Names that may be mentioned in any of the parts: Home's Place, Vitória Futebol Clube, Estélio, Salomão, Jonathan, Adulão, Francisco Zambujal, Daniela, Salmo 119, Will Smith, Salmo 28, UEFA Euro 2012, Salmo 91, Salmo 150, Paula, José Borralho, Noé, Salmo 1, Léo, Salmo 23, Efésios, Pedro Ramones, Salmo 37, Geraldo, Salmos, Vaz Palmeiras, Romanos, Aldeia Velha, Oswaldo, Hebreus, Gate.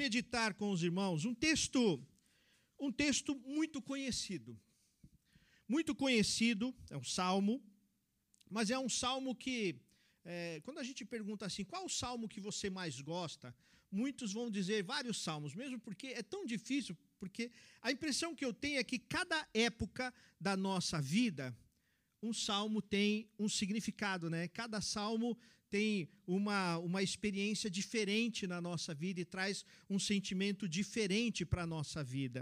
meditar com os irmãos um texto muito conhecido, é um salmo, mas é um salmo que, quando a gente pergunta assim, qual o salmo que você mais gosta, muitos vão dizer vários salmos, mesmo porque é tão difícil, porque a impressão que eu tenho é que cada época da nossa vida, um salmo tem um significado, né? Cada salmo tem uma experiência diferente na nossa vida e traz um sentimento diferente para a nossa vida.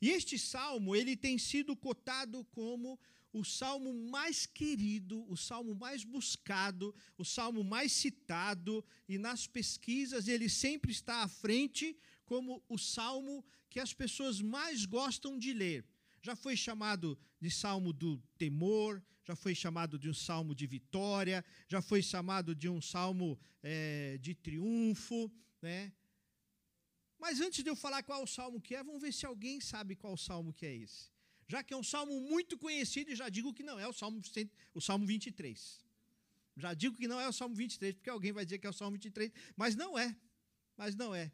E este salmo, ele tem sido cotado como o salmo mais querido, o salmo mais buscado, o salmo mais citado, e nas pesquisas ele sempre está à frente como o salmo que as pessoas mais gostam de ler. Já foi chamado de salmo do temor, já foi chamado de um salmo de vitória, já foi chamado de um salmo de triunfo, né? Mas antes de eu falar qual o salmo que é, vamos ver se alguém sabe qual o salmo que é esse. Já que é um salmo muito conhecido, e já digo que não é o salmo 23. Já digo que não é o salmo 23, porque alguém vai dizer que é o salmo 23, mas não é,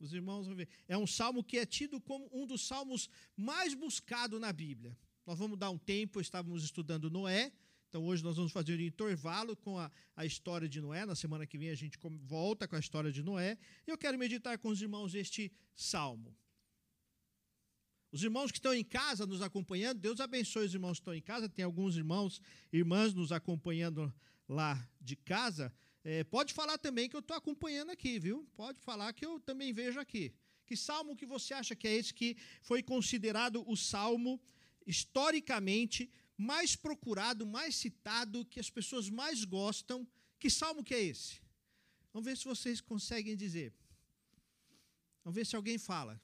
Os irmãos vão ver. É um salmo que é tido como um dos salmos mais buscados na Bíblia. Nós vamos dar um tempo, estávamos estudando Noé, então hoje nós vamos fazer um intervalo com a história de Noé, na semana que vem a gente volta com a história de Noé, e eu quero meditar com os irmãos este salmo. Os irmãos que estão em casa nos acompanhando, Deus abençoe os irmãos que estão em casa, tem alguns irmãos e irmãs nos acompanhando lá de casa. Pode falar também que eu estou acompanhando aqui, viu? Pode falar que eu também vejo aqui. Que salmo que você acha que é esse que foi considerado o salmo historicamente mais procurado, mais citado, que as pessoas mais gostam? Que salmo que é esse? Vamos ver se vocês conseguem dizer. Vamos ver se alguém fala.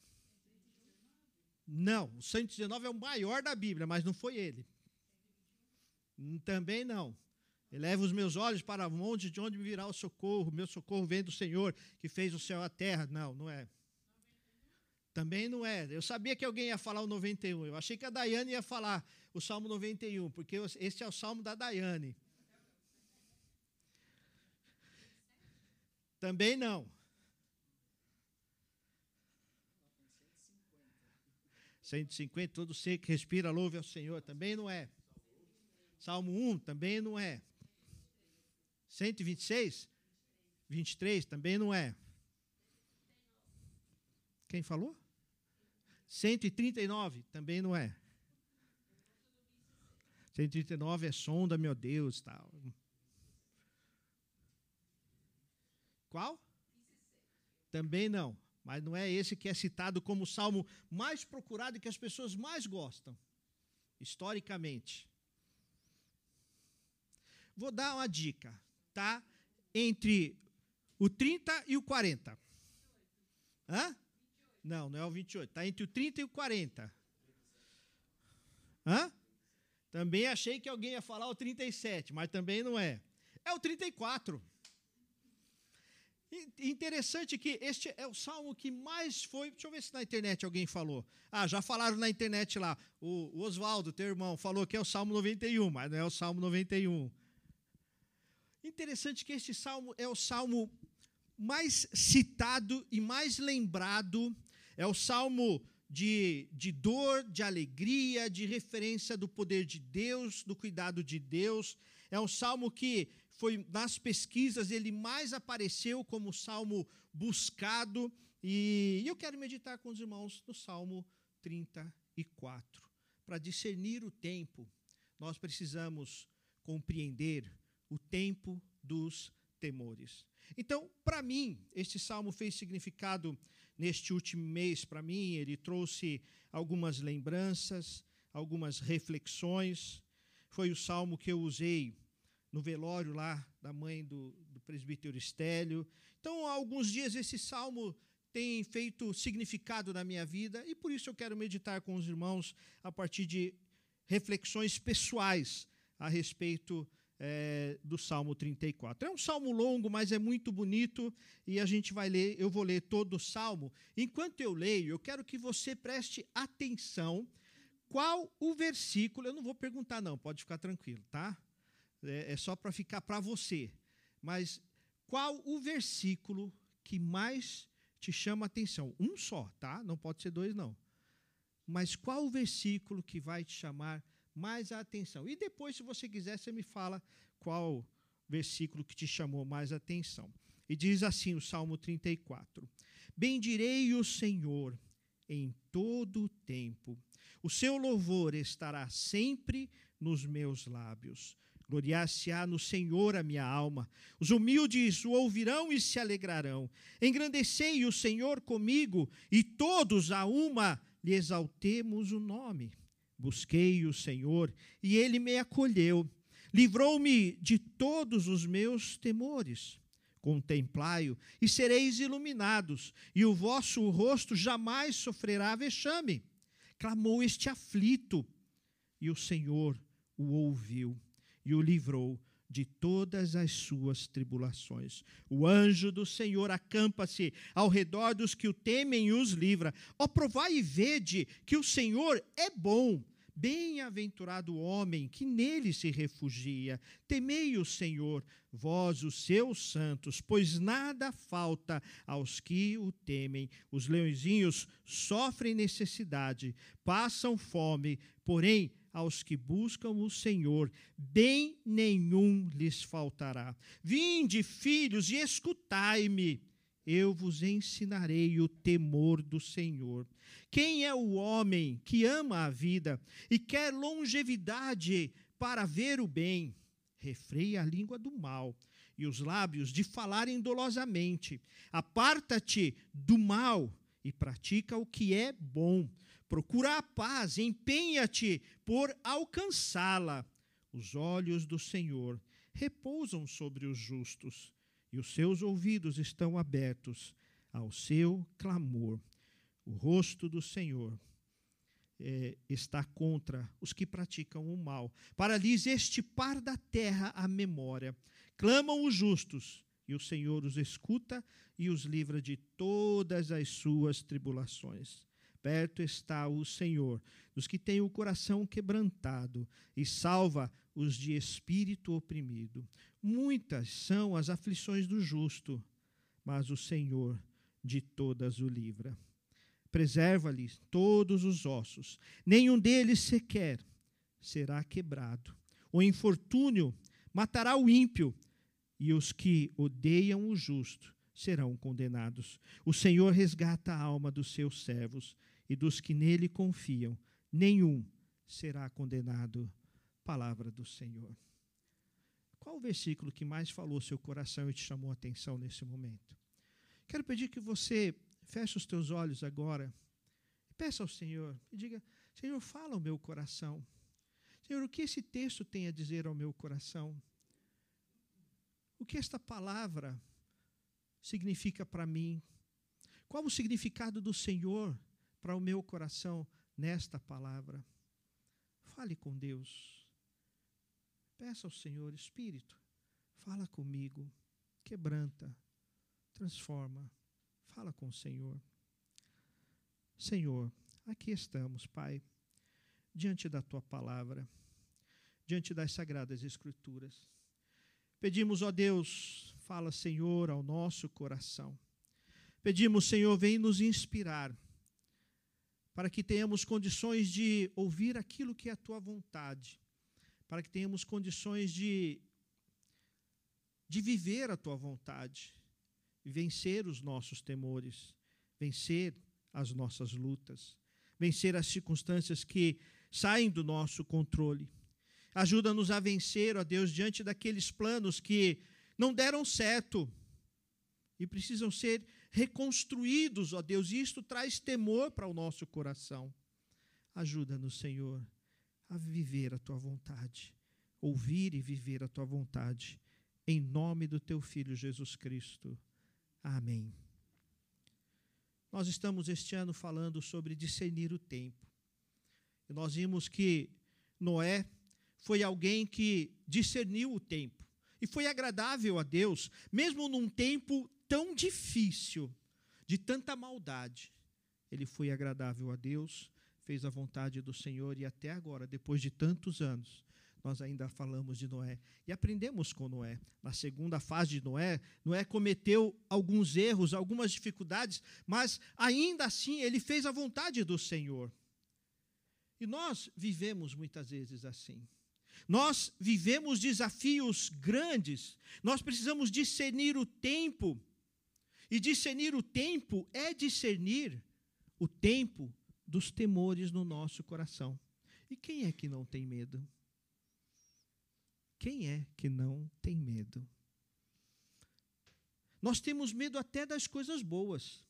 Não, o 119 é o maior da Bíblia, mas não foi ele. Também não. Eleva os meus olhos para o monte de onde me virá o socorro. Meu socorro vem do Senhor, que fez o céu e a terra. Não, não é. Também não é. Eu sabia que alguém ia falar o 91. Eu achei que a Dayane ia falar o Salmo 91, porque esse é o Salmo da Dayane. Também não. 150, todo ser que respira, louve ao Senhor. Também não é. Salmo 1, também não é. 126? 23, também não é. Quem falou? 139, também não é. 139 é sonda, meu Deus, tal. Qual? Também não, mas não é esse que é citado como o salmo mais procurado e que as pessoas mais gostam, historicamente. Vou dar uma dica, tá? Entre o 30 e o 40. Hã? Não, não é o 28. Tá entre o 30 e o 40. Hã? Também achei que alguém ia falar o 37, mas também não é. É o 34. Interessante que este é o salmo que mais foi... Deixa eu ver se na internet alguém falou. Ah, já falaram na internet lá. O Oswaldo, teu irmão, falou que é o Salmo 91, mas não é o Salmo 91. Interessante que este salmo é o salmo mais citado e mais lembrado, é o salmo de dor, de alegria, de referência do poder de Deus, do cuidado de Deus. É um salmo que foi, nas pesquisas, ele mais apareceu como salmo buscado. E eu quero meditar com os irmãos no Salmo 34. Para discernir o tempo, nós precisamos compreender o tempo dos temores. Então, para mim, este salmo fez significado neste último mês. Para mim, ele trouxe algumas lembranças, algumas reflexões. Foi o salmo que eu usei no velório lá da mãe do presbítero Estélio. Então, há alguns dias, esse salmo tem feito significado na minha vida, e por isso eu quero meditar com os irmãos a partir de reflexões pessoais a respeito do Salmo 34. É um salmo longo, mas é muito bonito, e a gente vai ler, eu vou ler todo o salmo. Enquanto eu leio, eu quero que você preste atenção qual o versículo. Eu não vou perguntar, não, pode ficar tranquilo, tá? É só para ficar para você. Mas qual o versículo que mais te chama a atenção? Um só, tá? Não pode ser dois, não. Mas qual o versículo que vai te chamar mais a atenção? E depois, se você quiser, você me fala qual versículo que te chamou mais a atenção. E diz assim o Salmo 34. Bendirei o Senhor em todo o tempo. O seu louvor estará sempre nos meus lábios. Gloriar-se-á no Senhor a minha alma. Os humildes o ouvirão e se alegrarão. Engrandecei o Senhor comigo, e todos a uma lhe exaltemos o nome. Busquei o Senhor, e ele me acolheu. Livrou-me de todos os meus temores. Contemplai-o, e sereis iluminados, e o vosso rosto jamais sofrerá vexame. Clamou este aflito, e o Senhor o ouviu e o livrou de todas as suas tribulações. O anjo do Senhor acampa-se ao redor dos que o temem e os livra. Ó, provai e vede que o Senhor é bom. Bem-aventurado o homem que nele se refugia. Temei o Senhor, vós os seus santos, pois nada falta aos que o temem. Os leõezinhos sofrem necessidade, passam fome, porém, aos que buscam o Senhor, bem nenhum lhes faltará. Vinde, filhos, e escutai-me. Eu vos ensinarei o temor do Senhor. Quem é o homem que ama a vida e quer longevidade para ver o bem? Refreia a língua do mal e os lábios de falarem dolosamente. Aparta-te do mal e pratica o que é bom. Procura a paz, empenha-te por alcançá-la. Os olhos do Senhor repousam sobre os justos, e os seus ouvidos estão abertos ao seu clamor. O rosto do Senhor está contra os que praticam o mal, para lhes extirpar da terra a memória. Clamam os justos, e o Senhor os escuta e os livra de todas as suas tribulações. Perto está o Senhor dos que têm o coração quebrantado, e salva os de espírito oprimido. Muitas são as aflições do justo, mas o Senhor de todas o livra. Preserva-lhe todos os ossos, nenhum deles sequer será quebrado. O infortúnio matará o ímpio, e os que odeiam o justo serão condenados. O Senhor resgata a alma dos seus servos, e dos que nele confiam, nenhum será condenado. Palavra do Senhor. Qual o versículo que mais falou seu coração e te chamou a atenção nesse momento? Quero pedir que você feche os teus olhos agora e peça ao Senhor, e diga: Senhor, fala ao meu coração. Senhor, o que esse texto tem a dizer ao meu coração? O que esta palavra significa para mim? Qual o significado do Senhor para o meu coração nesta palavra? Fale com Deus. Peça ao Senhor: Espírito, fala comigo, quebranta, transforma, fala com o Senhor. Senhor, aqui estamos, Pai, diante da Tua palavra, diante das Sagradas Escrituras. Pedimos, ó Deus, fala, Senhor, ao nosso coração. Pedimos, Senhor, vem nos inspirar, para que tenhamos condições de ouvir aquilo que é a Tua vontade, para que tenhamos condições de viver a Tua vontade, e vencer os nossos temores, vencer as nossas lutas, vencer as circunstâncias que saem do nosso controle. Ajuda-nos a vencer, ó Deus, diante daqueles planos que não deram certo e precisam ser reconstruídos, ó Deus, e isto traz temor para o nosso coração. Ajuda-nos, Senhor, a viver a Tua vontade, ouvir e viver a Tua vontade, em nome do Teu Filho Jesus Cristo. Amém. Nós estamos este ano falando sobre discernir o tempo. E nós vimos que Noé foi alguém que discerniu o tempo e foi agradável a Deus, mesmo num tempo tão difícil, de tanta maldade. Ele foi agradável a Deus, fez a vontade do Senhor, e até agora, depois de tantos anos, nós ainda falamos de Noé. E aprendemos com Noé. Na segunda fase de Noé, Noé cometeu alguns erros, algumas dificuldades, mas ainda assim ele fez a vontade do Senhor. E nós vivemos muitas vezes assim. Nós vivemos desafios grandes, nós precisamos discernir o tempo. E discernir o tempo é discernir o tempo dos temores no nosso coração. E quem é que não tem medo? Quem é que não tem medo? Nós temos medo até das coisas boas,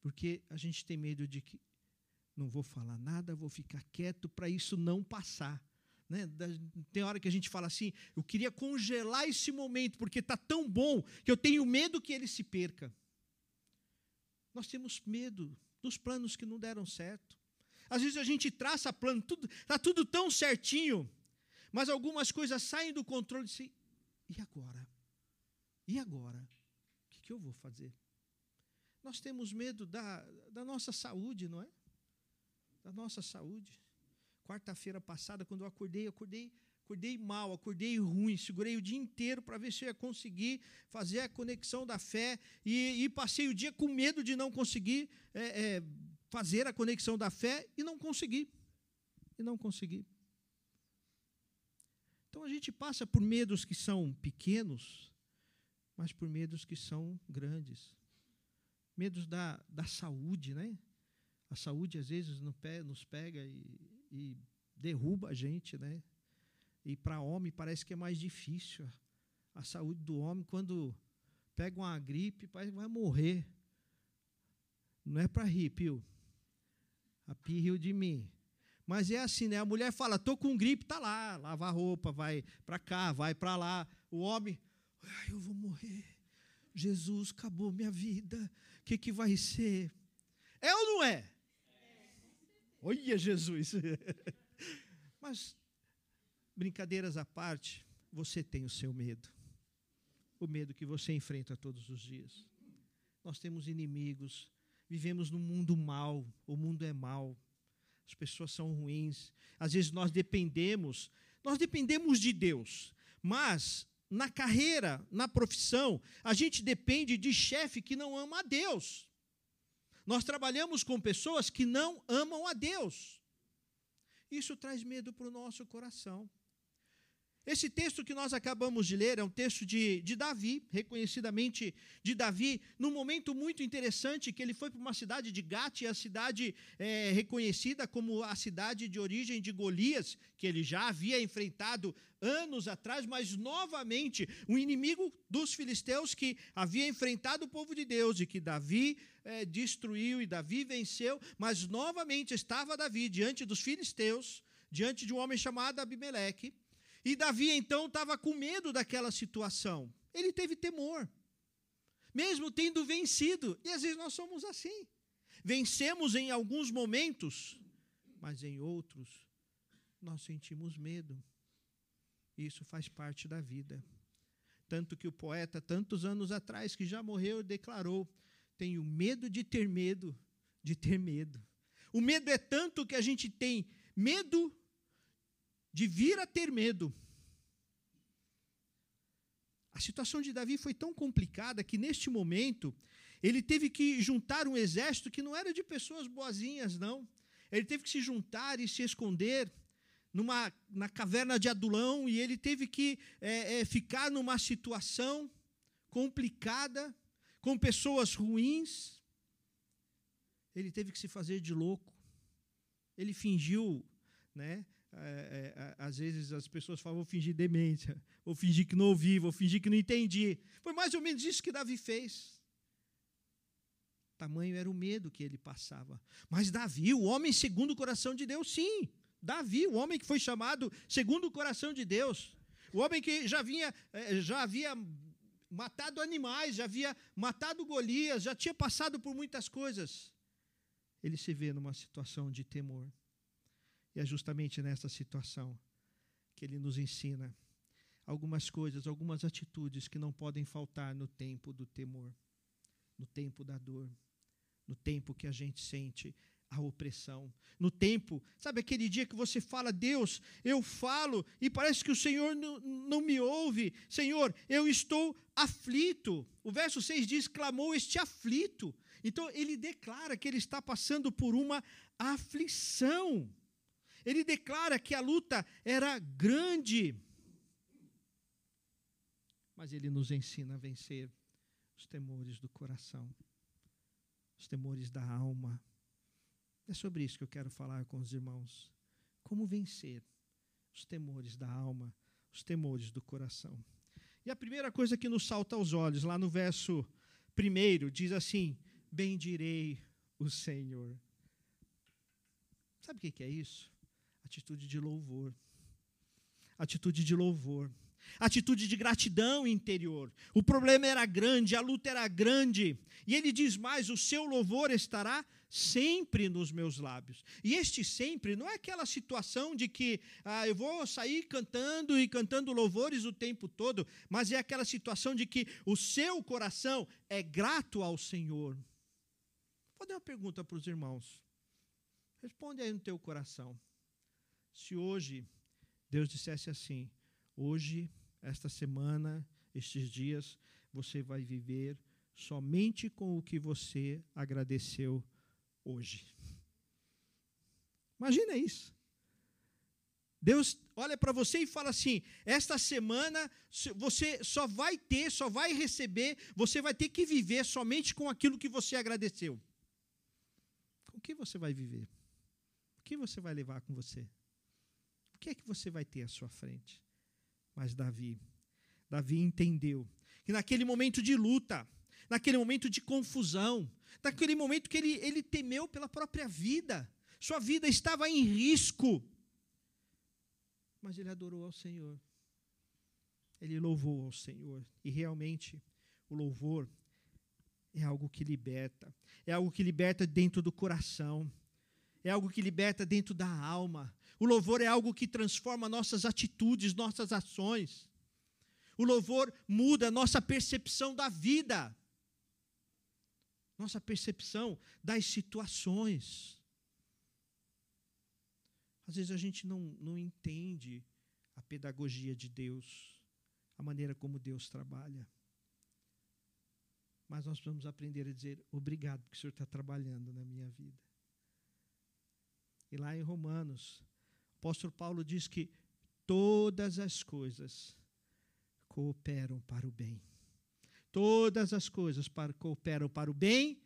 porque a gente tem medo de que não vou falar nada, vou ficar quieto para isso não passar. Né? Tem hora que a gente fala assim, eu queria congelar esse momento, porque está tão bom que eu tenho medo que ele se perca. Nós temos medo dos planos que não deram certo. Às vezes a gente traça plano, está tudo tão certinho, mas algumas coisas saem do controle. E agora? E agora? O que eu vou fazer? Nós temos medo da nossa saúde, não é? Da nossa saúde. Quarta-feira passada, quando eu acordei mal, acordei ruim, segurei o dia inteiro para ver se eu ia conseguir fazer a conexão da fé e passei o dia com medo de não conseguir fazer a conexão da fé e não consegui. E não consegui. Então, a gente passa por medos que são pequenos, mas por medos que são grandes. Medos da saúde, né? A saúde, às vezes, nos pega e derruba a gente, né? E para homem parece que é mais difícil. A saúde do homem, quando pega uma gripe, parece que vai morrer. Não é para rir, Pio. A Pi riu de mim. Mas é assim, né? A mulher fala, tô com gripe, tá lá, lava a roupa, vai para cá, vai para lá. O homem, ai, eu vou morrer. Jesus, acabou minha vida. O que vai ser? É ou não é? Olha, Jesus! Mas, brincadeiras à parte, você tem o seu medo. O medo que você enfrenta todos os dias. Nós temos inimigos, vivemos num mundo mau, o mundo é mau, as pessoas são ruins. Às vezes nós dependemos de Deus, mas na carreira, na profissão, a gente depende de chefe que não ama a Deus. Nós trabalhamos com pessoas que não amam a Deus. Isso traz medo para o nosso coração. Esse texto que nós acabamos de ler é um texto de Davi, reconhecidamente de Davi, num momento muito interessante que ele foi para uma cidade de Gate, a cidade reconhecida como a cidade de origem de Golias, que ele já havia enfrentado anos atrás, mas novamente um inimigo dos filisteus que havia enfrentado o povo de Deus e que Davi destruiu e Davi venceu, mas novamente estava Davi diante dos filisteus, diante de um homem chamado Abimeleque. E Davi, então, estava com medo daquela situação. Ele teve temor, mesmo tendo vencido. E, às vezes, nós somos assim. Vencemos em alguns momentos, mas em outros nós sentimos medo. Isso faz parte da vida. Tanto que o poeta, tantos anos atrás, que já morreu, declarou, tenho medo de ter medo, de ter medo. O medo é tanto que a gente tem medo de vir a ter medo. A situação de Davi foi tão complicada que, neste momento, ele teve que juntar um exército que não era de pessoas boazinhas, não. Ele teve que se juntar e se esconder na caverna de Adulão, e ele teve que ficar numa situação complicada, com pessoas ruins. Ele teve que se fazer de louco. Ele fingiu, né? Às vezes as pessoas falam, vou fingir demência, vou fingir que não ouvi, vou fingir que não entendi. Foi mais ou menos isso que Davi fez. Tamanho era o medo que ele passava. Mas Davi, o homem segundo o coração de Deus, sim. Davi, o homem que foi chamado segundo o coração de Deus. O homem que já havia matado animais, já havia matado Golias, já tinha passado por muitas coisas. Ele se vê numa situação de temor. E é justamente nessa situação que ele nos ensina algumas coisas, algumas atitudes que não podem faltar no tempo do temor, no tempo da dor, no tempo que a gente sente a opressão. No tempo, sabe aquele dia que você fala, Deus, eu falo e parece que o Senhor não me ouve. Senhor, eu estou aflito. O verso 6 diz, clamou este aflito. Então, ele declara que ele está passando por uma aflição. Ele declara que a luta era grande. Mas ele nos ensina a vencer os temores do coração, os temores da alma. É sobre isso que eu quero falar com os irmãos. Como vencer os temores da alma, os temores do coração. E a primeira coisa que nos salta aos olhos, lá no verso 1, diz assim, bendirei o Senhor. Sabe o que é isso? Atitude de louvor. Atitude de louvor. Atitude de gratidão interior. O problema era grande, a luta era grande. E ele diz mais, o seu louvor estará sempre nos meus lábios. E este sempre não é aquela situação de que eu vou sair cantando e cantando louvores o tempo todo, mas é aquela situação de que o seu coração é grato ao Senhor. Vou dar uma pergunta para os irmãos. Responde aí no teu coração. Se hoje Deus dissesse assim, hoje, esta semana, estes dias, você vai viver somente com o que você agradeceu hoje. Imagina isso. Deus olha para você e fala assim, esta semana você só vai ter, só vai receber, você vai ter que viver somente com aquilo que você agradeceu. Com o que você vai viver? O que você vai levar com você? O que é que você vai ter à sua frente? Mas Davi entendeu que naquele momento de luta, naquele momento de confusão, naquele momento que ele temeu pela própria vida, sua vida estava em risco, mas ele adorou ao Senhor, ele louvou ao Senhor, e realmente o louvor é algo que liberta, é algo que liberta dentro do coração, é algo que liberta dentro da alma. O louvor é algo que transforma nossas atitudes, nossas ações. O louvor muda a nossa percepção da vida, nossa percepção das situações. Às vezes a gente não entende a pedagogia de Deus, a maneira como Deus trabalha. Mas nós precisamos aprender a dizer, obrigado, porque o Senhor está trabalhando na minha vida. E lá em Romanos, o apóstolo Paulo diz que todas as coisas cooperam para o bem. Todas as coisas cooperam para o bem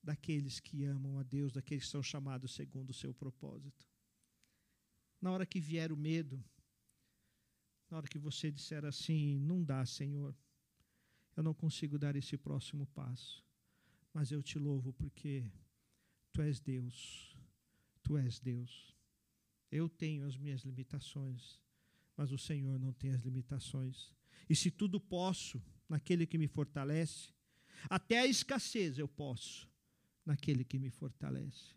daqueles que amam a Deus, daqueles que são chamados segundo o seu propósito. Na hora que vier o medo, na hora que você disser assim, não dá, Senhor, eu não consigo dar esse próximo passo, mas eu te louvo porque tu és Deus. Tu és Deus. Eu tenho as minhas limitações, mas o Senhor não tem as limitações. E se tudo posso naquele que me fortalece, até a escassez eu posso naquele que me fortalece.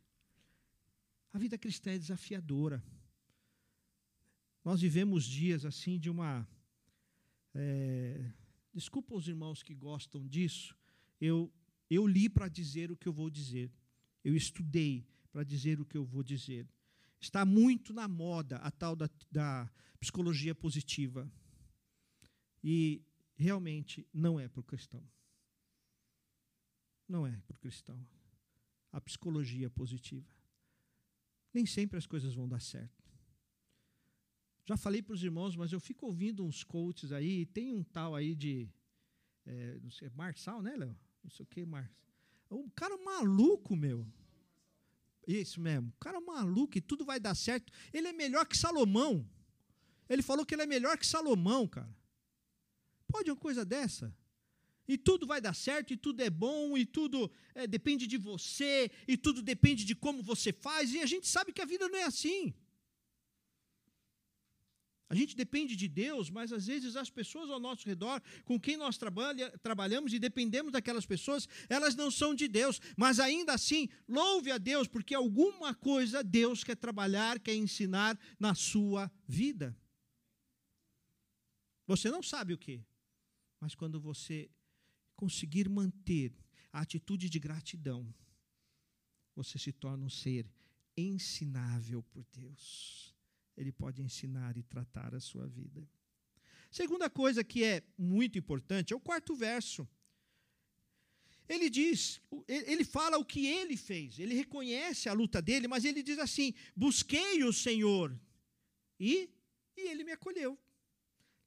A vida cristã é desafiadora. Nós vivemos dias assim de uma... Desculpa os irmãos que gostam disso, eu li para dizer o que eu vou dizer. Eu estudei para dizer o que eu vou dizer. Está muito na moda a tal da psicologia positiva. E realmente não é para o cristão. Não é para o cristão. A psicologia positiva. Nem sempre as coisas vão dar certo. Já falei para os irmãos, mas eu fico ouvindo uns coaches aí, tem um tal aí de não sei, Marçal, né, Léo? Não sei o que, Marçal. Um cara maluco, meu. Isso mesmo, o cara é maluco e tudo vai dar certo. Ele é melhor que Salomão. Ele falou que ele é melhor que Salomão, cara. Pode uma coisa dessa? E tudo vai dar certo, e tudo é bom, e tudo depende de você, e tudo depende de como você faz, e a gente sabe que a vida não é assim. A gente depende de Deus, mas às vezes as pessoas ao nosso redor, com quem nós trabalhamos e dependemos daquelas pessoas, elas não são de Deus, mas ainda assim, louve a Deus, porque alguma coisa Deus quer trabalhar, quer ensinar na sua vida. Você não sabe o quê, mas quando você conseguir manter a atitude de gratidão, você se torna um ser ensinável por Deus. Ele pode ensinar e tratar a sua vida. Segunda coisa que é muito importante é o quarto verso. Ele diz, ele fala o que ele fez, ele reconhece a luta dele, mas ele diz assim: busquei o Senhor e ele me acolheu,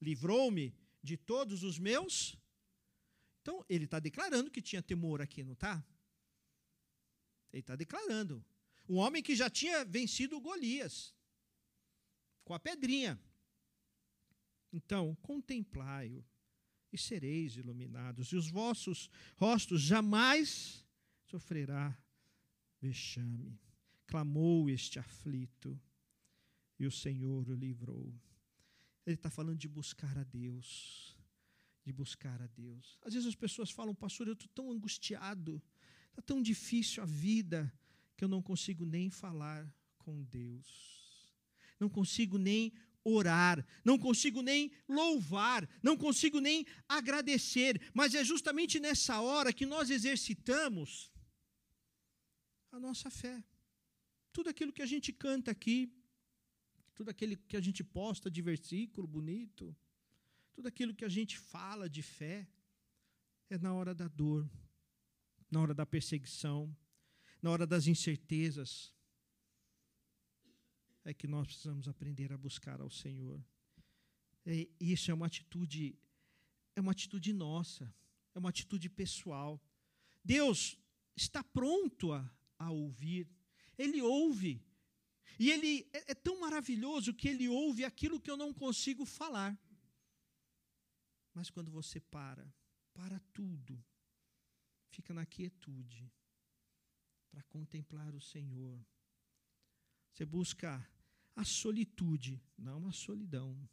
livrou-me de todos os meus. Então, ele está declarando que tinha temor aqui, não está? Ele está declarando. Um homem que já tinha vencido Golias com a pedrinha. Então, contemplai-o e sereis iluminados, e os vossos rostos jamais sofrerá vexame. Clamou este aflito, e o Senhor o livrou. Ele está falando de buscar a Deus, de buscar a Deus. Às vezes as pessoas falam: pastor, eu estou tão angustiado, está tão difícil a vida, que eu não consigo nem falar com Deus, não consigo nem orar, não consigo nem louvar, não consigo nem agradecer. Mas é justamente nessa hora que nós exercitamos a nossa fé. Tudo aquilo que a gente canta aqui, tudo aquilo que a gente posta de versículo bonito, tudo aquilo que a gente fala de fé, é na hora da dor, na hora da perseguição, na hora das incertezas, é que nós precisamos aprender a buscar ao Senhor. Isso é uma atitude nossa, é uma atitude pessoal. Deus está pronto a ouvir. Ele ouve. E ele é tão maravilhoso que ele ouve aquilo que eu não consigo falar. Mas quando você para tudo, fica na quietude para contemplar o Senhor. Você busca a solitude, não a solidão.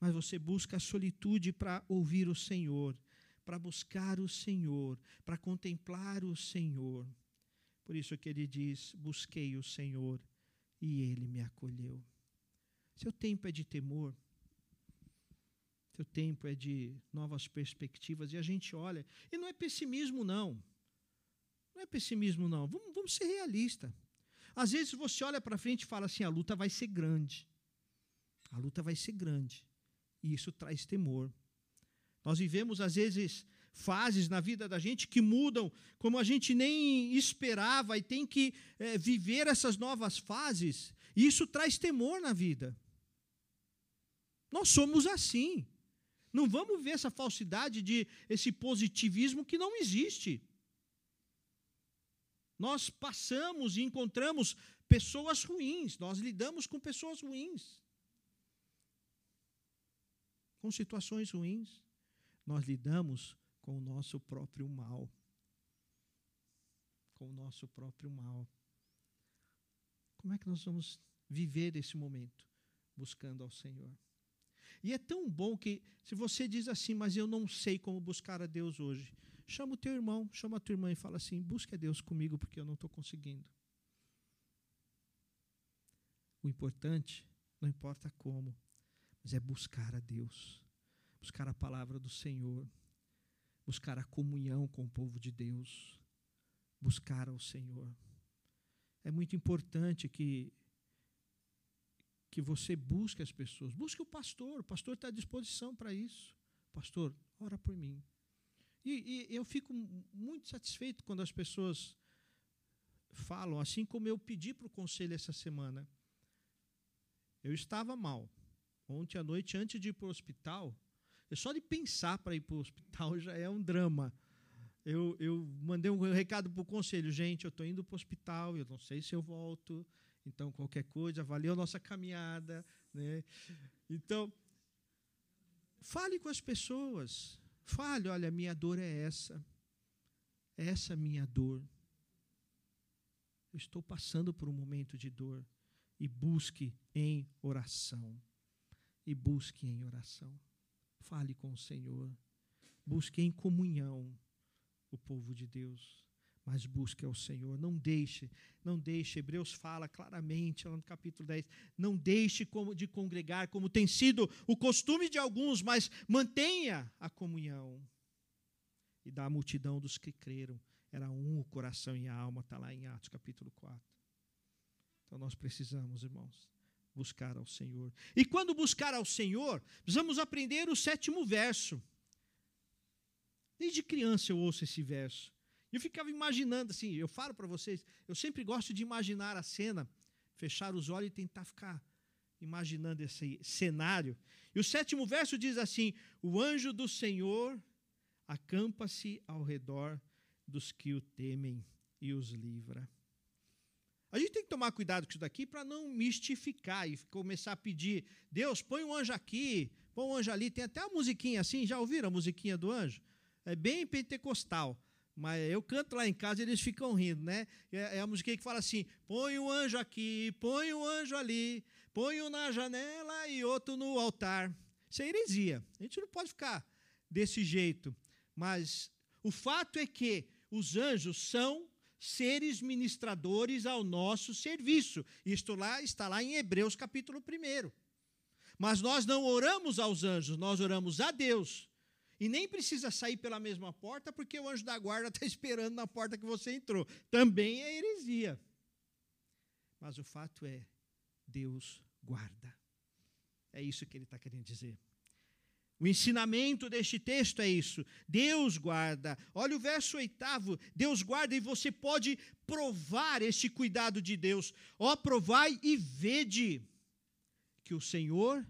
Mas você busca a solitude para ouvir o Senhor, para buscar o Senhor, para contemplar o Senhor. Por isso que ele diz: busquei o Senhor e ele me acolheu. Seu tempo é de temor, seu tempo é de novas perspectivas. E a gente olha, e não é pessimismo, não. Não é pessimismo, não. Vamos ser realistas. Às vezes você olha para frente e fala assim: a luta vai ser grande. A luta vai ser grande. E isso traz temor. Nós vivemos, às vezes, fases na vida da gente que mudam como a gente nem esperava, e tem que viver essas novas fases. E isso traz temor na vida. Nós somos assim. Não vamos ver essa falsidade de esse positivismo que não existe. Nós passamos e encontramos pessoas ruins, nós lidamos com pessoas ruins, com situações ruins. Nós lidamos com o nosso próprio mal, com o nosso próprio mal. Como é que nós vamos viver esse momento? Buscando ao Senhor. E é tão bom que, se você diz assim: mas eu não sei como buscar a Deus hoje, chama o teu irmão, chama a tua irmã e fala assim: busca a Deus comigo, porque eu não estou conseguindo. O importante, não importa como, mas é buscar a Deus, buscar a palavra do Senhor, buscar a comunhão com o povo de Deus, buscar ao Senhor. É muito importante que você busque as pessoas, busque o pastor está à disposição para isso. Pastor, ora por mim. E eu fico muito satisfeito quando as pessoas falam, assim como eu pedi para o conselho essa semana. Eu estava mal. Ontem à noite, antes de ir para o hospital, só de pensar para ir para o hospital já é um drama. Eu mandei um recado para o conselho: gente, eu estou indo para o hospital, eu não sei se eu volto, então qualquer coisa, valeu a nossa caminhada, né? Então, fale com as pessoas. Fale: olha, minha dor é essa é minha dor. Eu estou passando por um momento de dor. E busque em oração. E busque em oração. Fale com o Senhor. Busque em comunhão o povo de Deus. Mas busque ao Senhor. Não deixe. Hebreus fala claramente, lá no capítulo 10, não deixe de congregar, como tem sido o costume de alguns, mas mantenha a comunhão. E da multidão dos que creram, era um, o coração e a alma, está lá em Atos capítulo 4. Então nós precisamos, irmãos, buscar ao Senhor. E quando buscar ao Senhor, precisamos aprender o 7º verso. Desde criança eu ouço esse verso. Eu ficava imaginando, assim, eu falo para vocês, eu sempre gosto de imaginar a cena, fechar os olhos e tentar ficar imaginando esse cenário. E o 7º verso diz assim: o anjo do Senhor acampa-se ao redor dos que o temem e os livra. A gente tem que tomar cuidado com isso daqui para não mistificar e começar a pedir: Deus, põe um anjo aqui, põe um anjo ali. Tem até uma musiquinha assim, já ouviram a musiquinha do anjo? É bem pentecostal, mas eu canto lá em casa e eles ficam rindo, né? É a musiquinha que fala assim: põe um anjo aqui, põe um anjo ali, põe um na janela e outro no altar. Isso é heresia. A gente não pode ficar desse jeito. Mas o fato é que os anjos são seres ministradores ao nosso serviço. Isto lá está lá em Hebreus capítulo 1. Mas nós não oramos aos anjos, nós oramos a Deus. E nem precisa sair pela mesma porta, porque o anjo da guarda está esperando na porta que você entrou. Também é heresia. Mas o fato é, Deus guarda. É isso que ele está querendo dizer. O ensinamento deste texto é isso. Deus guarda. Olha o verso 8. Deus guarda, e você pode provar este cuidado de Deus. Ó, provai e vede que o Senhor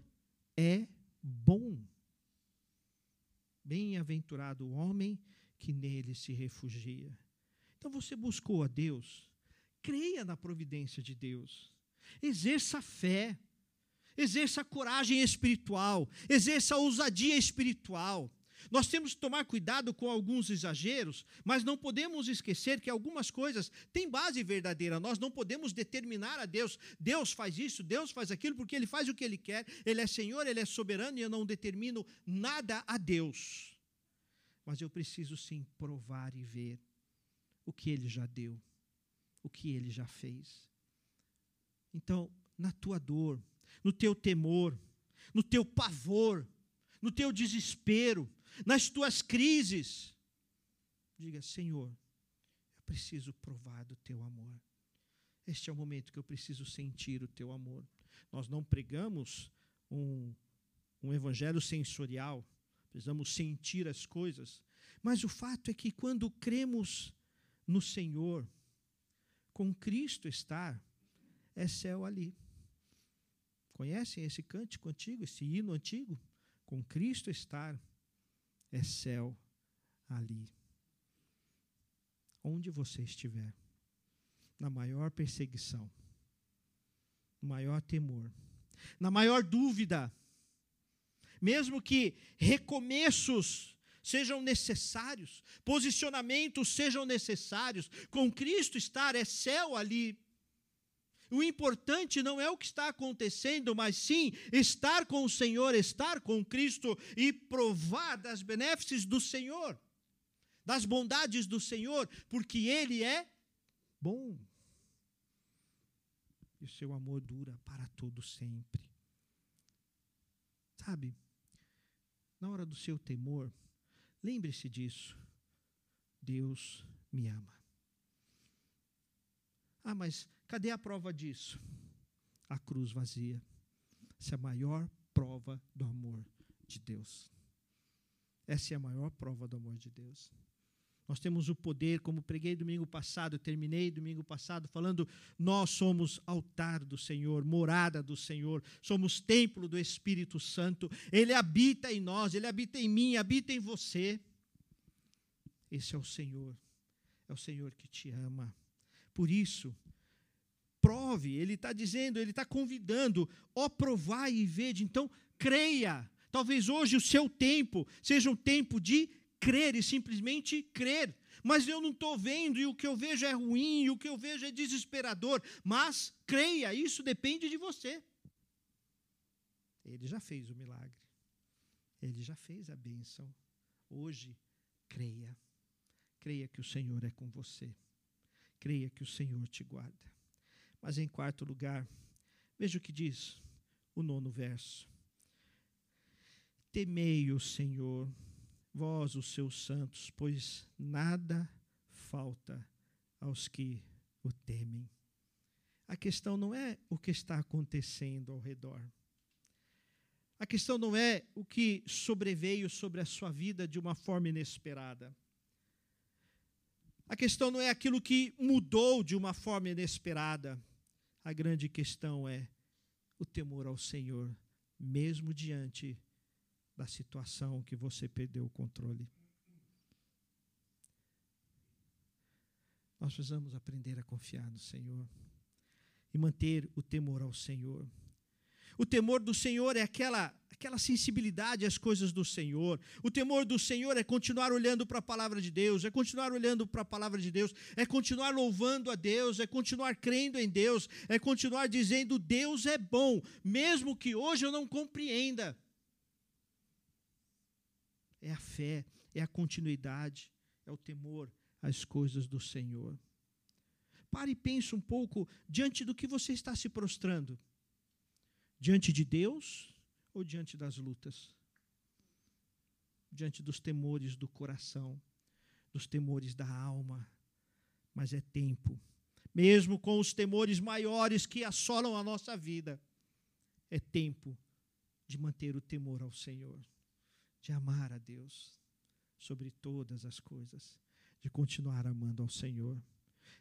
é bom. Bem-aventurado o homem que nele se refugia. Então você buscou a Deus, creia na providência de Deus, exerça fé, exerça coragem espiritual, exerça ousadia espiritual. Nós temos que tomar cuidado com alguns exageros, mas não podemos esquecer que algumas coisas têm base verdadeira. Nós não podemos determinar a Deus: Deus faz isso, Deus faz aquilo, porque Ele faz o que Ele quer. Ele é Senhor, Ele é soberano, e eu não determino nada a Deus. Mas eu preciso sim provar e ver o que Ele já deu, o que Ele já fez. Então, na tua dor, no teu temor, no teu pavor, no teu desespero, nas tuas crises, diga: Senhor, eu preciso provar do teu amor. Este é o momento que eu preciso sentir o teu amor. Nós não pregamos um evangelho sensorial, precisamos sentir as coisas, mas o fato é que quando cremos no Senhor, com Cristo estar, é céu ali. Conhecem esse cântico antigo, esse hino antigo? Com Cristo estar, é céu ali. Onde você estiver, na maior perseguição, no maior temor, na maior dúvida, mesmo que recomeços sejam necessários, posicionamentos sejam necessários, com Cristo estar, é céu ali. O importante não é o que está acontecendo, mas sim estar com o Senhor, estar com Cristo e provar das benéficas do Senhor, das bondades do Senhor, porque Ele é bom. E o seu amor dura para todo sempre. Sabe, na hora do seu temor, lembre-se disso: Deus me ama. Ah, mas cadê a prova disso? A cruz vazia. Essa é a maior prova do amor de Deus. Essa é a maior prova do amor de Deus. Nós temos o poder, como preguei domingo passado, terminei domingo passado falando: nós somos altar do Senhor, morada do Senhor, somos templo do Espírito Santo. Ele habita em nós, Ele habita em mim, habita em você. Esse é o Senhor que te ama. Por isso, prove. Ele está dizendo, Ele está convidando: ó, provai e vede. Então, creia. Talvez hoje o seu tempo seja um tempo de crer e simplesmente crer. Mas eu não estou vendo, e o que eu vejo é ruim, e o que eu vejo é desesperador. Mas creia, isso depende de você. Ele já fez o milagre. Ele já fez a bênção. Hoje, creia. Creia que o Senhor é com você. Creia que o Senhor te guarda. Mas em quarto lugar, veja o que diz o 9º verso. Temei o Senhor, vós os seus santos, pois nada falta aos que o temem. A questão não é o que está acontecendo ao redor. A questão não é o que sobreveio sobre a sua vida de uma forma inesperada. A questão não é aquilo que mudou de uma forma inesperada. A grande questão é o temor ao Senhor, mesmo diante da situação que você perdeu o controle. Nós precisamos aprender a confiar no Senhor e manter o temor ao Senhor. O temor do Senhor é aquela sensibilidade às coisas do Senhor. O temor do Senhor é continuar olhando para a palavra de Deus, é continuar olhando para a palavra de Deus, é continuar louvando a Deus, é continuar crendo em Deus, é continuar dizendo: Deus é bom, mesmo que hoje eu não compreenda. É a fé, é a continuidade, é o temor às coisas do Senhor. Pare e pense um pouco diante do que você está se prostrando. Diante de Deus ou diante das lutas? Diante dos temores do coração, dos temores da alma. Mas é tempo, mesmo com os temores maiores que assolam a nossa vida, é tempo de manter o temor ao Senhor, de amar a Deus sobre todas as coisas, de continuar amando ao Senhor.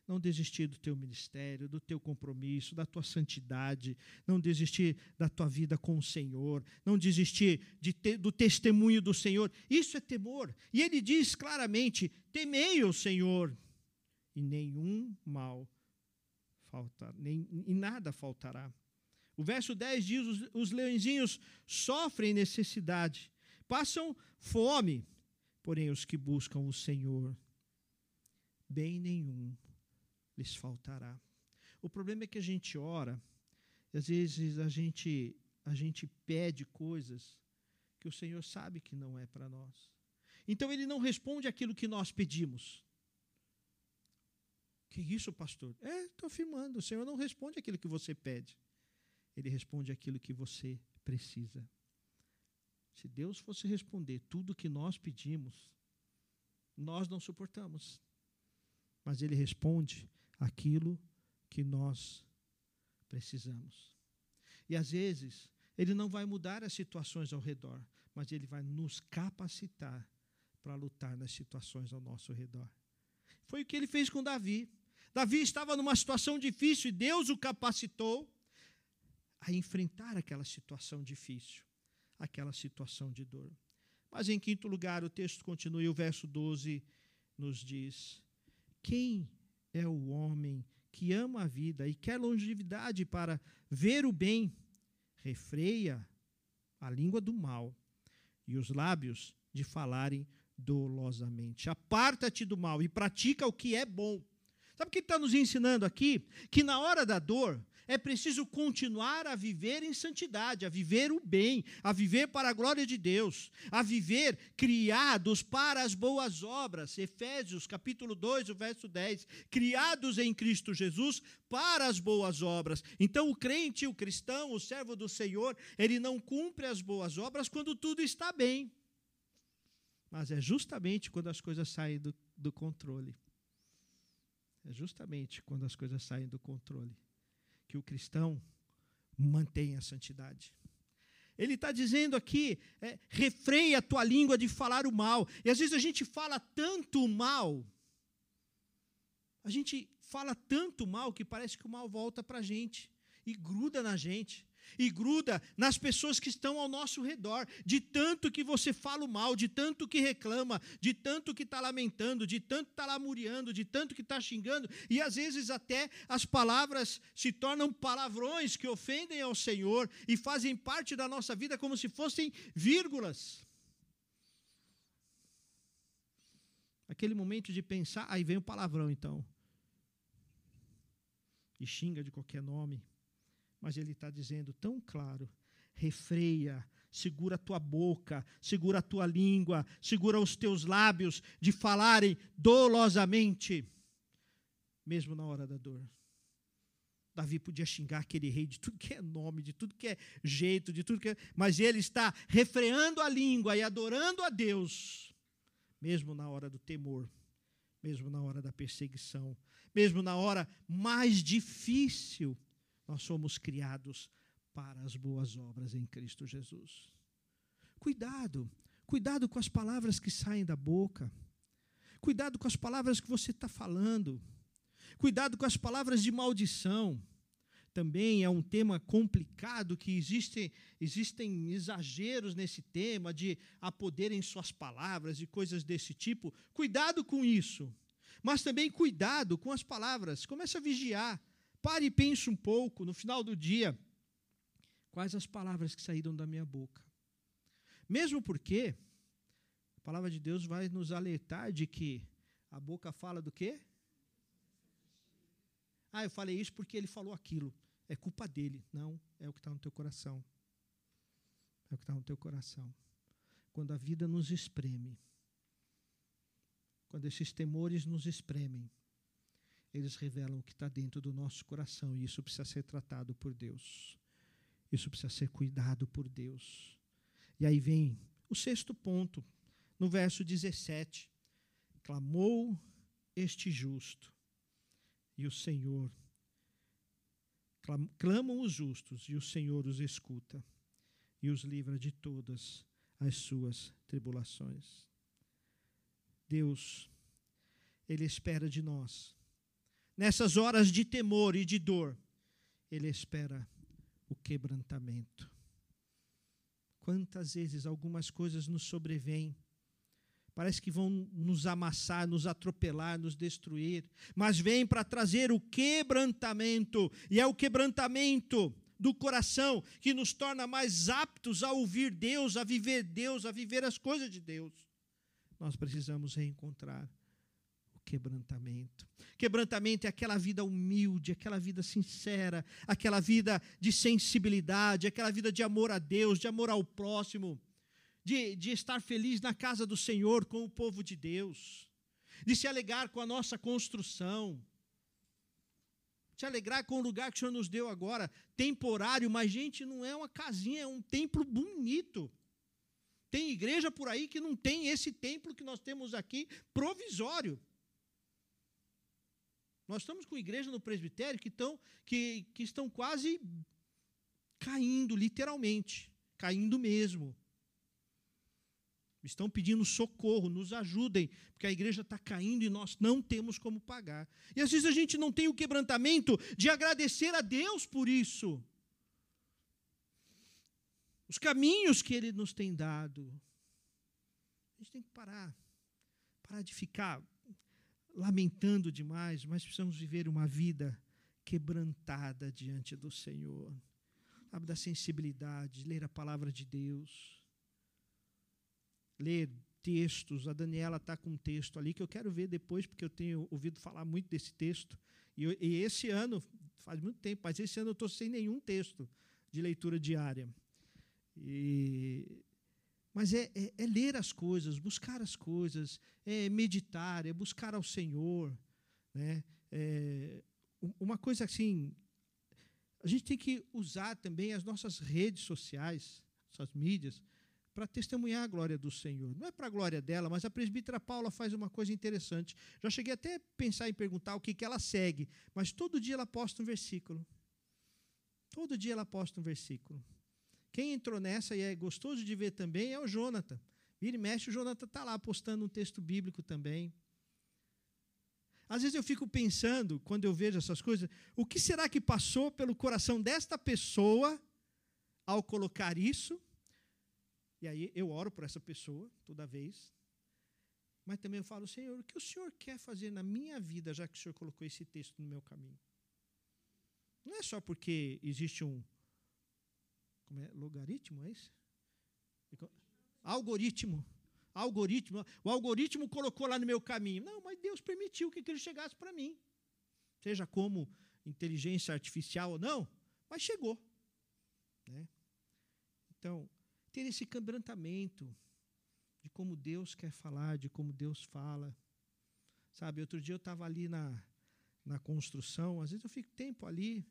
Não desistir do teu ministério, do teu compromisso, da tua santidade. Não desistir da tua vida com o Senhor. Não desistir do testemunho do Senhor. Isso é temor. E ele diz claramente: temei o Senhor, e nenhum mal faltará, e nada faltará. O verso 10 diz: os leõezinhos sofrem necessidade, passam fome, porém os que buscam o Senhor, bem nenhum lhes faltará. O problema é que a gente ora, e às vezes a gente pede coisas que o Senhor sabe que não é para nós. Então ele não responde aquilo que nós pedimos. Que isso, pastor? Estou afirmando, o Senhor não responde aquilo que você pede. Ele responde aquilo que você precisa. Se Deus fosse responder tudo o que nós pedimos, nós não suportamos. Mas ele responde aquilo que nós precisamos. E às vezes, ele não vai mudar as situações ao redor, mas ele vai nos capacitar para lutar nas situações ao nosso redor. Foi o que ele fez com Davi. Davi estava numa situação difícil e Deus o capacitou a enfrentar aquela situação difícil, aquela situação de dor. Mas em quinto lugar, o texto continua e o verso 12 nos diz: quem é o homem que ama a vida e quer longevidade para ver o bem? Refreia a língua do mal e os lábios de falarem dolosamente. Aparta-te do mal e pratica o que é bom. Sabe o que ele está nos ensinando aqui? Que na hora da dor é preciso continuar a viver em santidade, a viver o bem, a viver para a glória de Deus, a viver criados para as boas obras. Efésios, capítulo 2, o verso 10. Criados em Cristo Jesus para as boas obras. Então o crente, o cristão, o servo do Senhor, ele não cumpre as boas obras quando tudo está bem. Mas é justamente quando as coisas saem do controle. É justamente quando as coisas saem do controle que o cristão mantém a santidade. Ele está dizendo aqui: refreia a tua língua de falar o mal. E às vezes a gente fala tanto mal, que parece que o mal volta para a gente e gruda na gente. E gruda nas pessoas que estão ao nosso redor. De tanto que você fala o mal, de tanto que reclama, de tanto que está lamentando, de tanto que está lamuriando, de tanto que está xingando. E às vezes até as palavras se tornam palavrões que ofendem ao Senhor e fazem parte da nossa vida como se fossem vírgulas. Aquele momento de pensar, aí vem o palavrão então. E xinga de qualquer nome. Mas ele está dizendo tão claro: refreia, segura a tua boca, segura a tua língua, segura os teus lábios de falarem dolosamente, mesmo na hora da dor. Davi podia xingar aquele rei de tudo que é nome, de tudo que é jeito, de tudo que é... Mas ele está refreando a língua e adorando a Deus, mesmo na hora do temor, mesmo na hora da perseguição, mesmo na hora mais difícil, nós somos criados para as boas obras em Cristo Jesus. Cuidado, cuidado com as palavras que saem da boca, cuidado com as palavras que você está falando, cuidado com as palavras de maldição. Também é um tema complicado, que existem exageros nesse tema, de apoderem suas palavras e coisas desse tipo. Cuidado com isso, mas também cuidado com as palavras. Comece a vigiar, pare e pense um pouco, no final do dia, quais as palavras que saíram da minha boca. Mesmo porque a palavra de Deus vai nos alertar de que a boca fala do quê? Ah, eu falei isso porque ele falou aquilo. É culpa dele. Não, é o que está no teu coração. É o que está no teu coração. Quando a vida nos espreme, quando esses temores nos espremem, eles revelam o que está dentro do nosso coração, e isso precisa ser tratado por Deus. Isso precisa ser cuidado por Deus. E aí vem o sexto ponto, no verso 17. Clamou este justo. E o Senhor, clamam os justos, e o Senhor os escuta e os livra de todas as suas tribulações. Deus, Ele espera de nós. Nessas horas de temor e de dor, Ele espera o quebrantamento. Quantas vezes algumas coisas nos sobrevêm, parece que vão nos amassar, nos atropelar, nos destruir, mas vem para trazer o quebrantamento, e é o quebrantamento do coração que nos torna mais aptos a ouvir Deus, a viver as coisas de Deus. Nós precisamos reencontrar o quebrantamento. Quebrantamento é aquela vida humilde, aquela vida sincera, aquela vida de sensibilidade, aquela vida de amor a Deus, de amor ao próximo, de estar feliz na casa do Senhor com o povo de Deus, de se alegrar com a nossa construção, de se alegrar com o lugar que o Senhor nos deu agora, temporário, mas, gente, não é uma casinha, é um templo bonito. Tem igreja por aí que não tem esse templo que nós temos aqui, provisório. Nós estamos com igreja no presbitério que estão quase caindo, literalmente, caindo mesmo. Estão pedindo socorro, nos ajudem, porque a igreja está caindo e nós não temos como pagar. E às vezes a gente não tem o quebrantamento de agradecer a Deus por isso. Os caminhos que Ele nos tem dado. A gente tem que parar de ficar lamentando demais, mas precisamos viver uma vida quebrantada diante do Senhor. Sabe, da sensibilidade, ler a palavra de Deus. Ler textos, a Daniela está com um texto ali que eu quero ver depois, porque eu tenho ouvido falar muito desse texto, e esse ano, faz muito tempo, mas esse ano eu estou sem nenhum texto de leitura diária. Mas é ler as coisas, buscar as coisas, é meditar, é buscar ao Senhor, né? Uma coisa assim, a gente tem que usar também as nossas redes sociais, nossas mídias, para testemunhar a glória do Senhor. Não é para a glória dela, mas a presbítera Paula faz uma coisa interessante. Já cheguei até a pensar em perguntar o que ela segue, mas todo dia ela posta um versículo. Todo dia ela posta um versículo. Quem entrou nessa, e é gostoso de ver também, é o Jonathan. Vira e mexe, o Jonathan está lá postando um texto bíblico também. Às vezes eu fico pensando, quando eu vejo essas coisas, o que será que passou pelo coração desta pessoa ao colocar isso? E aí eu oro por essa pessoa toda vez, mas também eu falo, Senhor, o que o Senhor quer fazer na minha vida, já que o Senhor colocou esse texto no meu caminho? Não é só porque existe um... Como é? Logaritmo, é isso? Algoritmo. Algoritmo. O algoritmo colocou lá no meu caminho. Não, mas Deus permitiu que ele chegasse para mim. Seja como inteligência artificial ou não, mas chegou, né? Então, ter esse quebrantamento de como Deus quer falar, de como Deus fala. Sabe, outro dia eu estava ali na construção, às vezes eu fico tempo ali,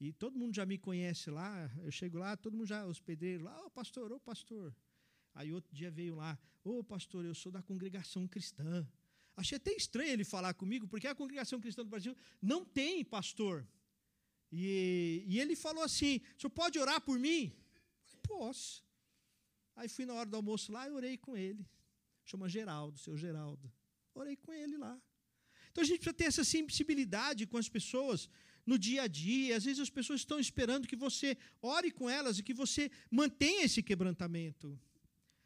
e todo mundo já me conhece lá, eu chego lá, todo mundo já, os pedreiros lá, ô pastor. Aí outro dia veio lá, ô pastor, eu sou da congregação cristã. Achei até estranho ele falar comigo, porque a Congregação Cristã do Brasil não tem pastor. E ele falou assim, o senhor pode orar por mim? Eu falei, posso. Aí fui na hora do almoço lá e orei com ele. Chama Geraldo, seu Geraldo. Orei com ele lá. Então, a gente precisa ter essa sensibilidade com as pessoas no dia a dia. Às vezes, as pessoas estão esperando que você ore com elas e que você mantenha esse quebrantamento.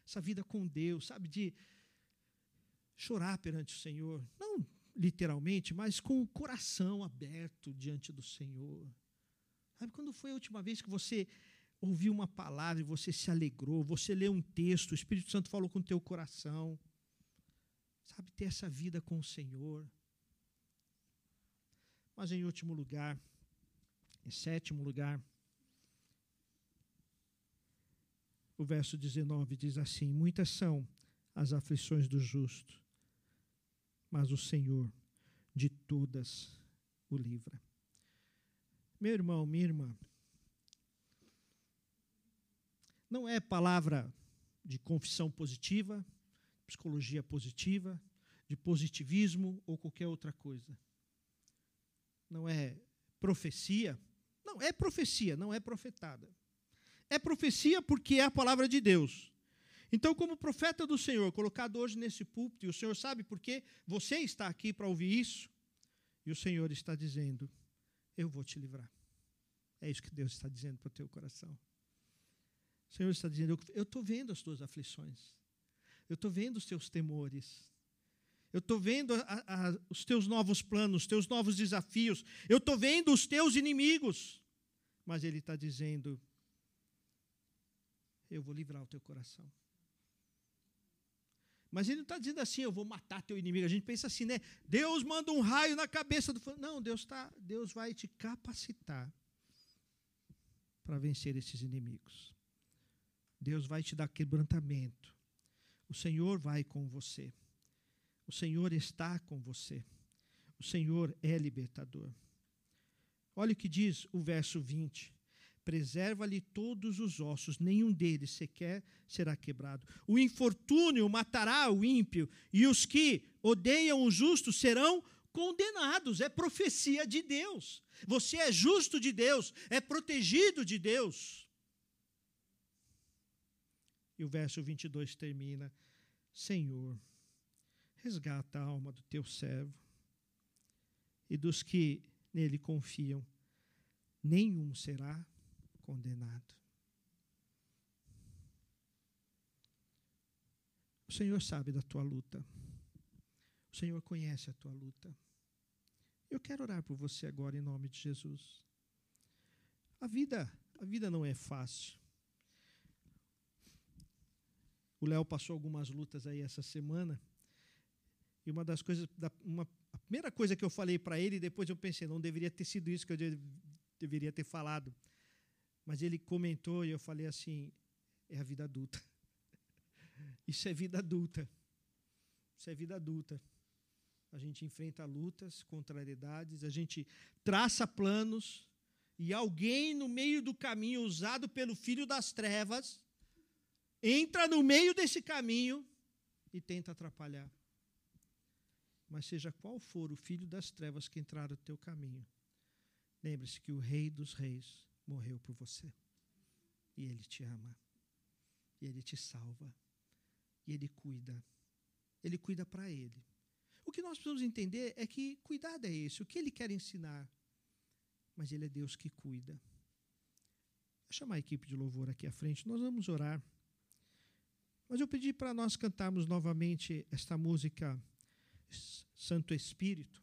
Essa vida com Deus, sabe, de chorar perante o Senhor, não literalmente, mas com o coração aberto diante do Senhor. Sabe, quando foi a última vez que você ouviu uma palavra e você se alegrou, você leu um texto, o Espírito Santo falou com o teu coração? Sabe, ter essa vida com o Senhor. Mas, em último lugar, em sétimo lugar, o verso 19 diz assim, muitas são as aflições do justo, mas o Senhor de todas o livra. Meu irmão, minha irmã, não é palavra de confissão positiva, psicologia positiva, de positivismo ou qualquer outra coisa. Não é profecia. Não, é profecia, não é profetada. É profecia porque é a palavra de Deus. Então, como profeta do Senhor, colocado hoje nesse púlpito, e o Senhor sabe por que você está aqui para ouvir isso, e o Senhor está dizendo, eu vou te livrar. É isso que Deus está dizendo para o teu coração. O Senhor está dizendo, eu estou vendo as tuas aflições, eu estou vendo os teus temores, eu estou vendo os teus novos planos, os teus novos desafios, eu estou vendo os teus inimigos. Mas Ele está dizendo, eu vou livrar o teu coração. Mas Ele não está dizendo assim, eu vou matar teu inimigo. A gente pensa assim, né? Deus manda um raio na cabeça do... Não, Deus vai te capacitar para vencer esses inimigos. Deus vai te dar quebrantamento. O Senhor vai com você. O Senhor está com você. O Senhor é libertador. Olha o que diz o verso 20. Preserva-lhe todos os ossos, nenhum deles sequer será quebrado. O infortúnio matará o ímpio, e os que odeiam o justo serão condenados. É profecia de Deus. Você é justo de Deus, é protegido de Deus. E o verso 22 termina, Senhor, resgata a alma do teu servo e dos que nele confiam, nenhum será condenado. O Senhor sabe da tua luta. O Senhor conhece a tua luta. Eu quero orar por você agora em nome de Jesus. A vida não é fácil. O Léo passou algumas lutas aí essa semana. E uma das coisas, a primeira coisa que eu falei para ele, depois eu pensei, não deveria ter sido isso que eu deveria ter falado. Mas ele comentou e eu falei assim, é a vida adulta. Isso é vida adulta. Isso é vida adulta. A gente enfrenta lutas, contrariedades, a gente traça planos e alguém no meio do caminho, usado pelo filho das trevas, entra no meio desse caminho e tenta atrapalhar. Mas seja qual for o filho das trevas que entrar no teu caminho, lembre-se que o Rei dos Reis morreu por você. E Ele te ama. E Ele te salva. E Ele cuida. Ele cuida para Ele. O que nós precisamos entender é que cuidado é esse, o que Ele quer ensinar. Mas Ele é Deus que cuida. Vou chamar a equipe de louvor aqui à frente. Nós vamos orar. Mas eu pedi para nós cantarmos novamente esta música Santo Espírito.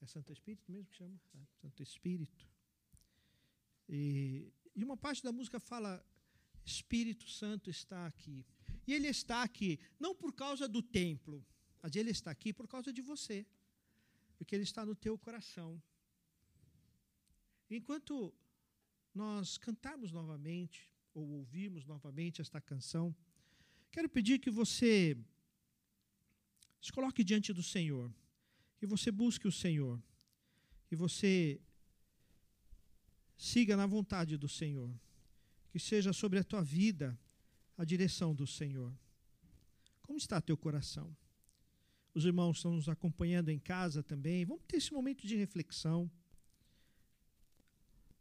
É Santo Espírito mesmo que chama? É, Santo Espírito. E uma parte da música fala, Espírito Santo está aqui. E Ele está aqui, não por causa do templo, mas Ele está aqui por causa de você, porque Ele está no teu coração. Enquanto nós cantarmos novamente, ou ouvirmos novamente esta canção, quero pedir que você se coloque diante do Senhor, que você busque o Senhor, que você siga na vontade do Senhor, que seja sobre a tua vida a direção do Senhor. Como está teu coração? os irmãos que estão nos acompanhando em casa também, vamos ter esse momento de reflexão.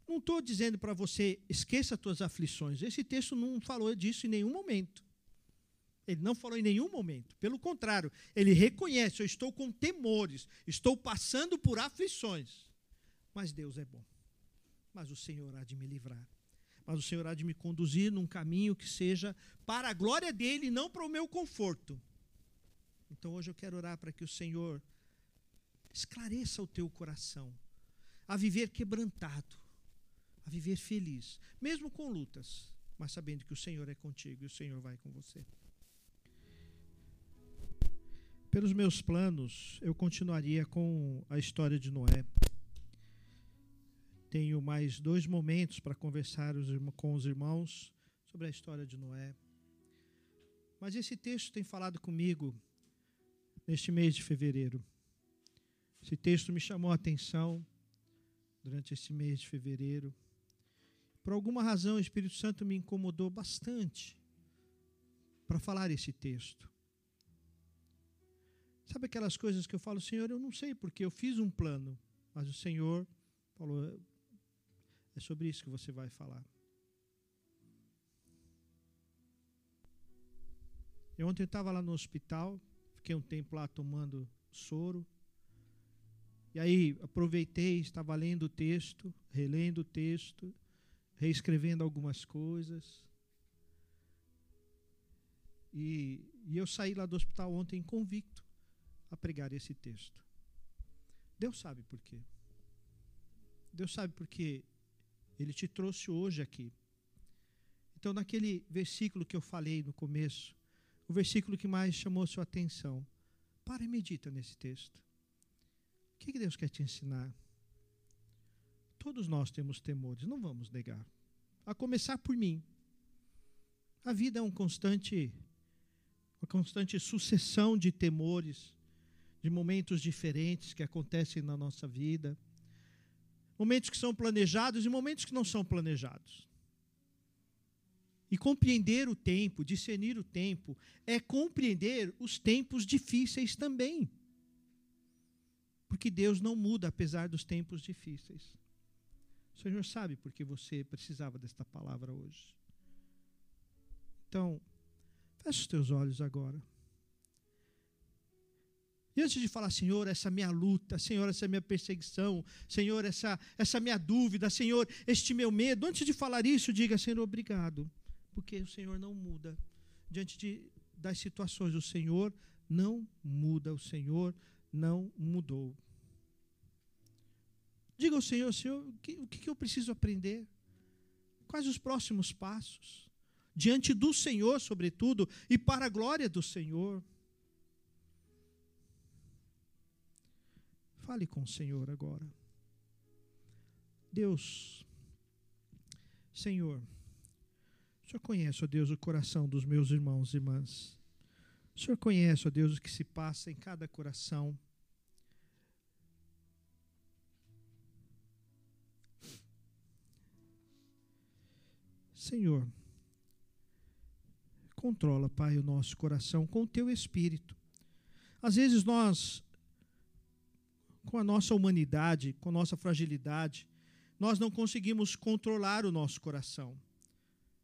Não estou dizendo para você, esqueça as tuas aflições. Esse texto não falou disso em nenhum momento. Ele não falou em nenhum momento. Pelo contrário, ele reconhece, eu estou com temores, estou passando por aflições. Mas Deus é bom. Mas o Senhor há de me livrar. Mas o Senhor há de me conduzir num caminho que seja para a glória dEle e não para o meu conforto. Então, hoje eu quero orar para que o Senhor esclareça o teu coração a viver quebrantado, a viver feliz, mesmo com lutas, mas sabendo que o Senhor é contigo e o Senhor vai com você. Pelos meus planos, eu continuaria com a história de Noé. Tenho mais 2 momentos para conversar com os irmãos sobre a história de Noé. Mas esse texto tem falado comigo neste mês de fevereiro. Esse texto me chamou a atenção durante esse mês de fevereiro. Por alguma razão, o Espírito Santo me incomodou bastante para falar esse texto. Sabe aquelas coisas que eu falo, Senhor, eu não sei porque eu fiz um plano, mas o Senhor falou, é sobre isso que você vai falar. Eu ontem estava lá no hospital, fiquei um tempo lá tomando soro, e aí aproveitei, estava lendo o texto, relendo o texto, reescrevendo algumas coisas, e eu saí lá do hospital ontem convicto a pregar esse texto. Deus sabe por quê. Deus sabe por quê. Ele te trouxe hoje aqui. Então, naquele versículo que eu falei no começo, o versículo que mais chamou sua atenção, para e medita nesse texto. O que Deus quer te ensinar? Todos nós temos temores, não vamos negar. A começar por mim. A vida é uma constante sucessão de temores, de momentos diferentes que acontecem na nossa vida, momentos que são planejados e momentos que não são planejados. E compreender o tempo, discernir o tempo, é compreender os tempos difíceis também. Porque Deus não muda apesar dos tempos difíceis. O Senhor sabe porque você precisava desta palavra hoje. Então, feche os teus olhos agora. E antes de falar, Senhor, essa minha luta, Senhor, essa minha perseguição, Senhor, essa minha dúvida, Senhor, este meu medo, antes de falar isso, diga, Senhor, obrigado, porque o Senhor não muda. Diante das situações, o Senhor não muda, o Senhor não mudou. Diga ao Senhor, Senhor, o que eu preciso aprender? Quais os próximos passos? Diante do Senhor, sobretudo, e para a glória do Senhor. Fale com o Senhor agora. Deus, Senhor, o Senhor conhece, ó Deus, o coração dos meus irmãos e irmãs. O Senhor conhece, ó Deus, o que se passa em cada coração. Senhor, controla, Pai, o nosso coração com o Teu Espírito. Às vezes nós, com a nossa humanidade, com a nossa fragilidade, nós não conseguimos controlar o nosso coração.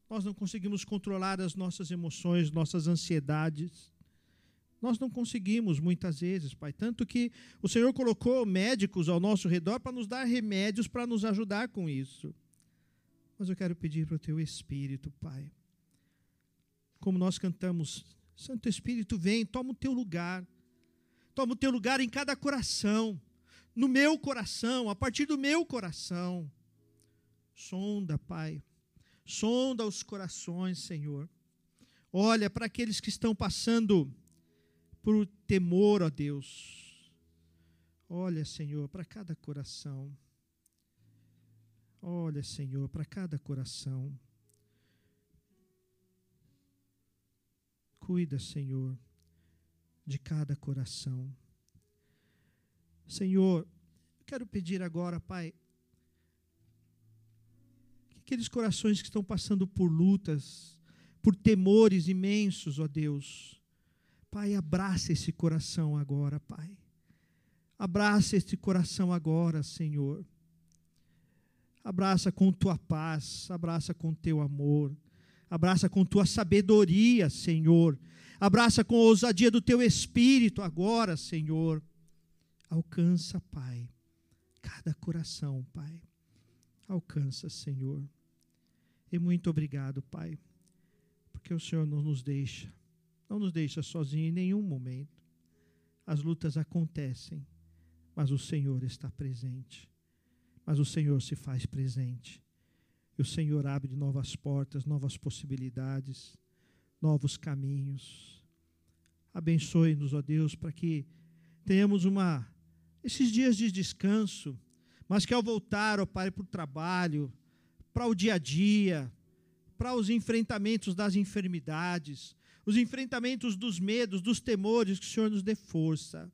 Nós não conseguimos controlar as nossas emoções, nossas ansiedades. Nós não conseguimos, muitas vezes, Pai. Tanto que o Senhor colocou médicos ao nosso redor para nos dar remédios, para nos ajudar com isso. Mas eu quero pedir para o Teu Espírito, Pai. Como nós cantamos, Santo Espírito, vem, toma o Teu lugar. Toma o Teu lugar em cada coração. No meu coração, a partir do meu coração. Sonda, Pai. Sonda os corações, Senhor. Olha para aqueles que estão passando por temor, ó Deus. Olha, Senhor, para cada coração. Olha, Senhor, para cada coração. Cuida, Senhor, de cada coração. Senhor, eu quero pedir agora, Pai, que aqueles corações que estão passando por lutas, por temores imensos, ó Deus, Pai, abraça esse coração agora, Pai. Abraça esse coração agora, Senhor. Abraça com tua paz, abraça com teu amor, abraça com tua sabedoria, Senhor. Abraça com a ousadia do teu espírito agora, Senhor. Alcança, Pai, cada coração, Pai. Alcança, Senhor. E muito obrigado, Pai, porque o Senhor não nos deixa sozinho em nenhum momento. As lutas acontecem, mas o Senhor está presente. Mas o Senhor se faz presente. E o Senhor abre novas portas, novas possibilidades, novos caminhos. Abençoe-nos, ó Deus, para que tenhamos esses dias de descanso, mas que ao voltar, ó Pai, para o trabalho, para o dia a dia, para os enfrentamentos das enfermidades, os enfrentamentos dos medos, dos temores, que o Senhor nos dê força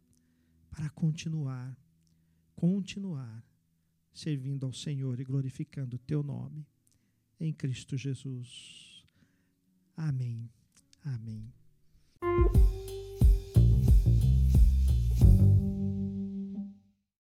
para continuar servindo ao Senhor e glorificando o teu nome, em Cristo Jesus. Amém. Amém.